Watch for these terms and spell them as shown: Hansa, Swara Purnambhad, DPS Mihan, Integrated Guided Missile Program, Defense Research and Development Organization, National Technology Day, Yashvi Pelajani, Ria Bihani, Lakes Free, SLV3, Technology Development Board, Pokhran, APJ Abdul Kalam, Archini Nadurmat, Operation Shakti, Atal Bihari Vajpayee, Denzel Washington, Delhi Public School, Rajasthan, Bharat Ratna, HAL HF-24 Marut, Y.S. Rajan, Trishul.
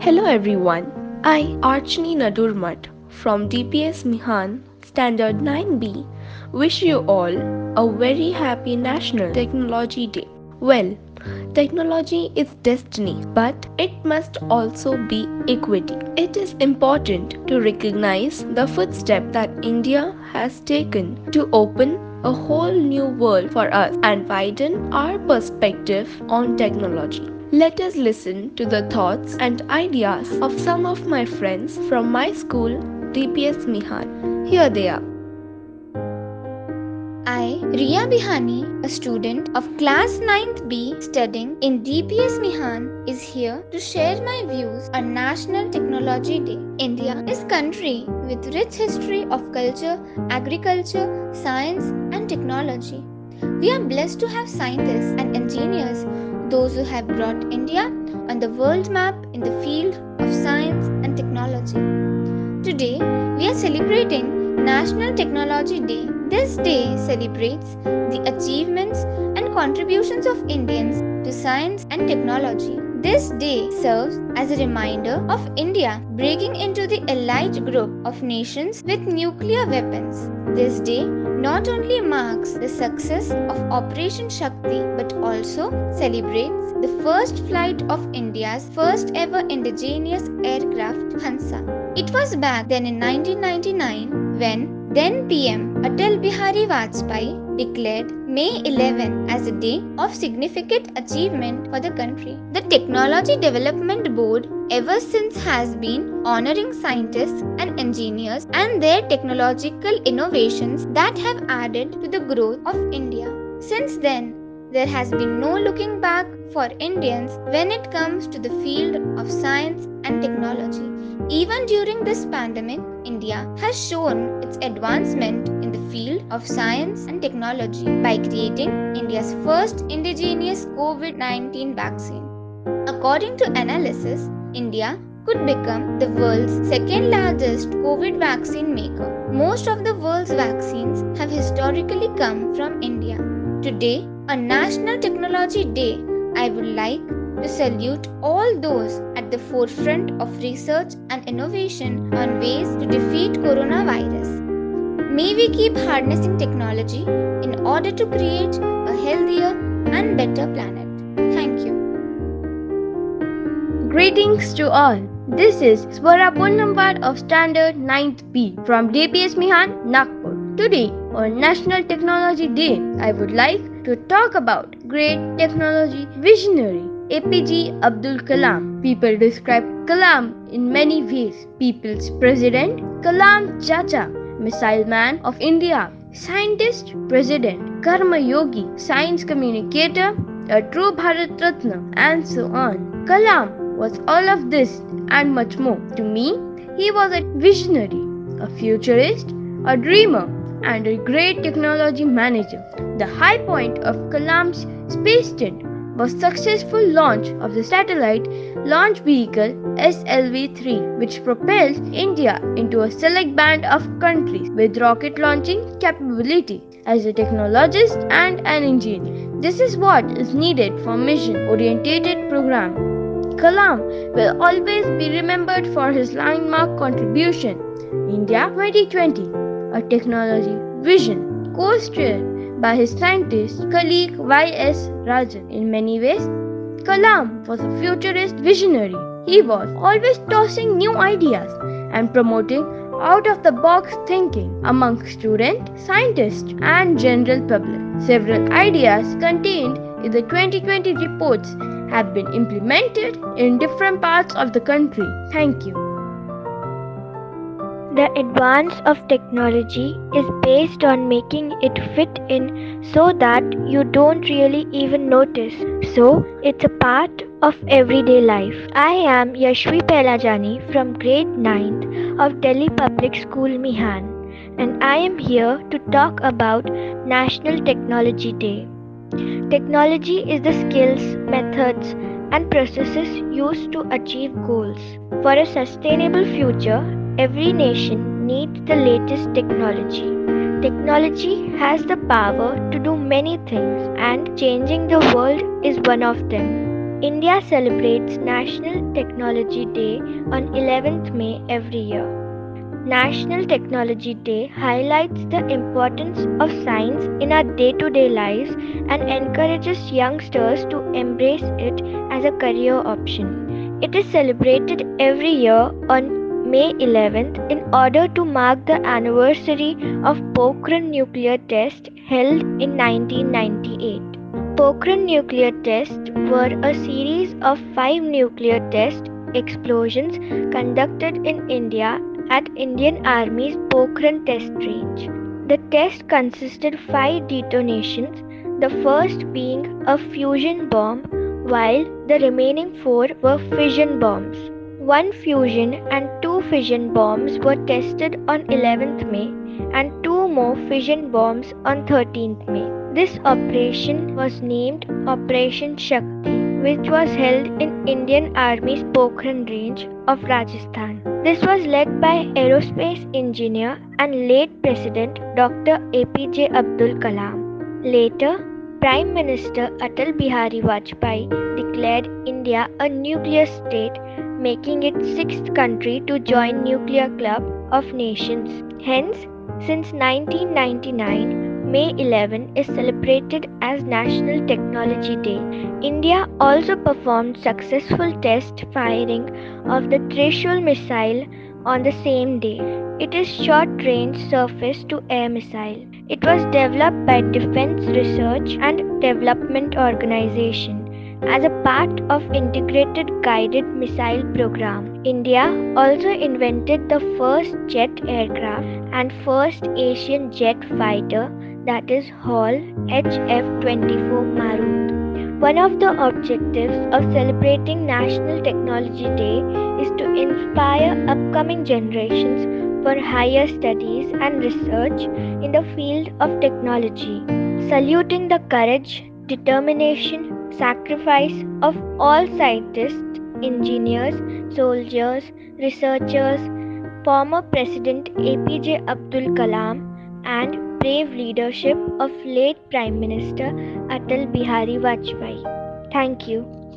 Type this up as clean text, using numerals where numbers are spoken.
Hello everyone, I Archini Nadurmat from DPS Mihan Standard 9B wish you all a very happy National Technology Day. Well, technology is destiny, but it must also be equity. It is important to recognize the footstep that India has taken to open a whole new world for us and widen our perspective on technology. Let us listen to the thoughts and ideas of some of my friends from my school, DPS Mihan. Here they are. I, Ria Bihani, a student of class 9th B studying in DPS Mihan, is here to share my views on National Technology Day. India is a country with rich history of culture, agriculture, science and technology. We are blessed to have scientists and engineers, those who have brought India on the world map in the field of science and technology. Today, we are celebrating National Technology Day. This day celebrates the achievements and contributions of Indians to science and technology. This day serves as a reminder of India breaking into the allied group of nations with nuclear weapons. This day not only marks the success of Operation Shakti but also celebrates the first flight of India's first ever indigenous aircraft, Hansa. It was back then in 1999 when then PM Atal Bihari Vajpayee declared May 11 as a day of significant achievement for the country. The Technology Development Board ever since has been honoring scientists and engineers and their technological innovations that have added to the growth of India. Since then, there has been no looking back for Indians when it comes to the field of science and technology. Even during this pandemic, India has shown its advancement in the field of science and technology by creating India's first indigenous COVID-19 vaccine. According to analysis, India could become the world's second largest COVID vaccine maker. Most of the world's vaccines have historically come from India. Today, on National Technology Day, I would like to salute all those at the forefront of research and innovation on ways to defeat coronavirus. May we keep harnessing technology in order to create a healthier and better planet. Thank you. Greetings to all. This is Swara Purnambhad of Standard 9th B from DPS Mihan, Nagpur. Today, on National Technology Day, I would like to talk about great technology visionary APJ Abdul Kalam. People describe Kalam in many ways. People's President, Kalam Chacha, Missile Man of India, Scientist, President, Karma Yogi, Science Communicator, a true Bharat Ratna, and so on. Kalam was all of this and much more. To me, he was a visionary, a futurist, a dreamer, and a great technology manager. The high point of Kalam's space stint was successful launch of the satellite launch vehicle SLV3, which propels India into a select band of countries with rocket launching capability. As a technologist and an engineer, this is what is needed for mission-oriented program. Kalam will always be remembered for his landmark contribution, India 2020, a technology vision co-steered by his scientist colleague Y.S. Rajan. In many ways, Kalam was a futurist visionary. He was always tossing new ideas and promoting out-of-the-box thinking among students, scientists, and general public. Several ideas contained in the 2020 reports have been implemented in different parts of the country. Thank you. The advance of technology is based on making it fit in so that you don't really even notice. So, it's a part of everyday life. I am Yashvi Pelajani from grade 9th of Delhi Public School, Mihan, and I am here to talk about National Technology Day. Technology is the skills, methods, and processes used to achieve goals. For a sustainable future, every nation needs the latest technology. Technology has the power to do many things, and changing the world is one of them. India celebrates National Technology Day on 11th May every year. National Technology Day highlights the importance of science in our day-to-day lives and encourages youngsters to embrace it as a career option. It is celebrated every year on May 11th in order to mark the anniversary of Pokhran nuclear test held in 1998. Pokhran nuclear tests were a series of 5 nuclear test explosions conducted in India at Indian Army's Pokhran test range. The test consisted 5 detonations, the first being a fusion bomb, while the remaining 4 were fission bombs. 1 fusion and 2 fission bombs were tested on 11th May and 2 more fission bombs on 13th May. This operation was named Operation Shakti, which was held in Indian Army's Pokhran range of Rajasthan. This was led by aerospace engineer and late President Dr. APJ Abdul Kalam. Later, Prime Minister Atal Bihari Vajpayee declared India a nuclear state, making it 6th country to join Nuclear Club of Nations. Hence, since 1999, May 11 is celebrated as National Technology Day. India also performed successful test firing of the Trishul missile on the same day. It is short-range surface-to-air missile. It was developed by Defense Research and Development Organization as a part of Integrated Guided Missile Program. India also invented the first jet aircraft and first Asian jet fighter, that is HAL HF-24 Marut. One of the objectives of celebrating National Technology Day is to inspire upcoming generations for higher studies and research in the field of technology, saluting the courage, determination, sacrifice of all scientists, engineers, soldiers, researchers, former President APJ Abdul Kalam, and brave leadership of late Prime Minister Atal Bihari Vajpayee. Thank you.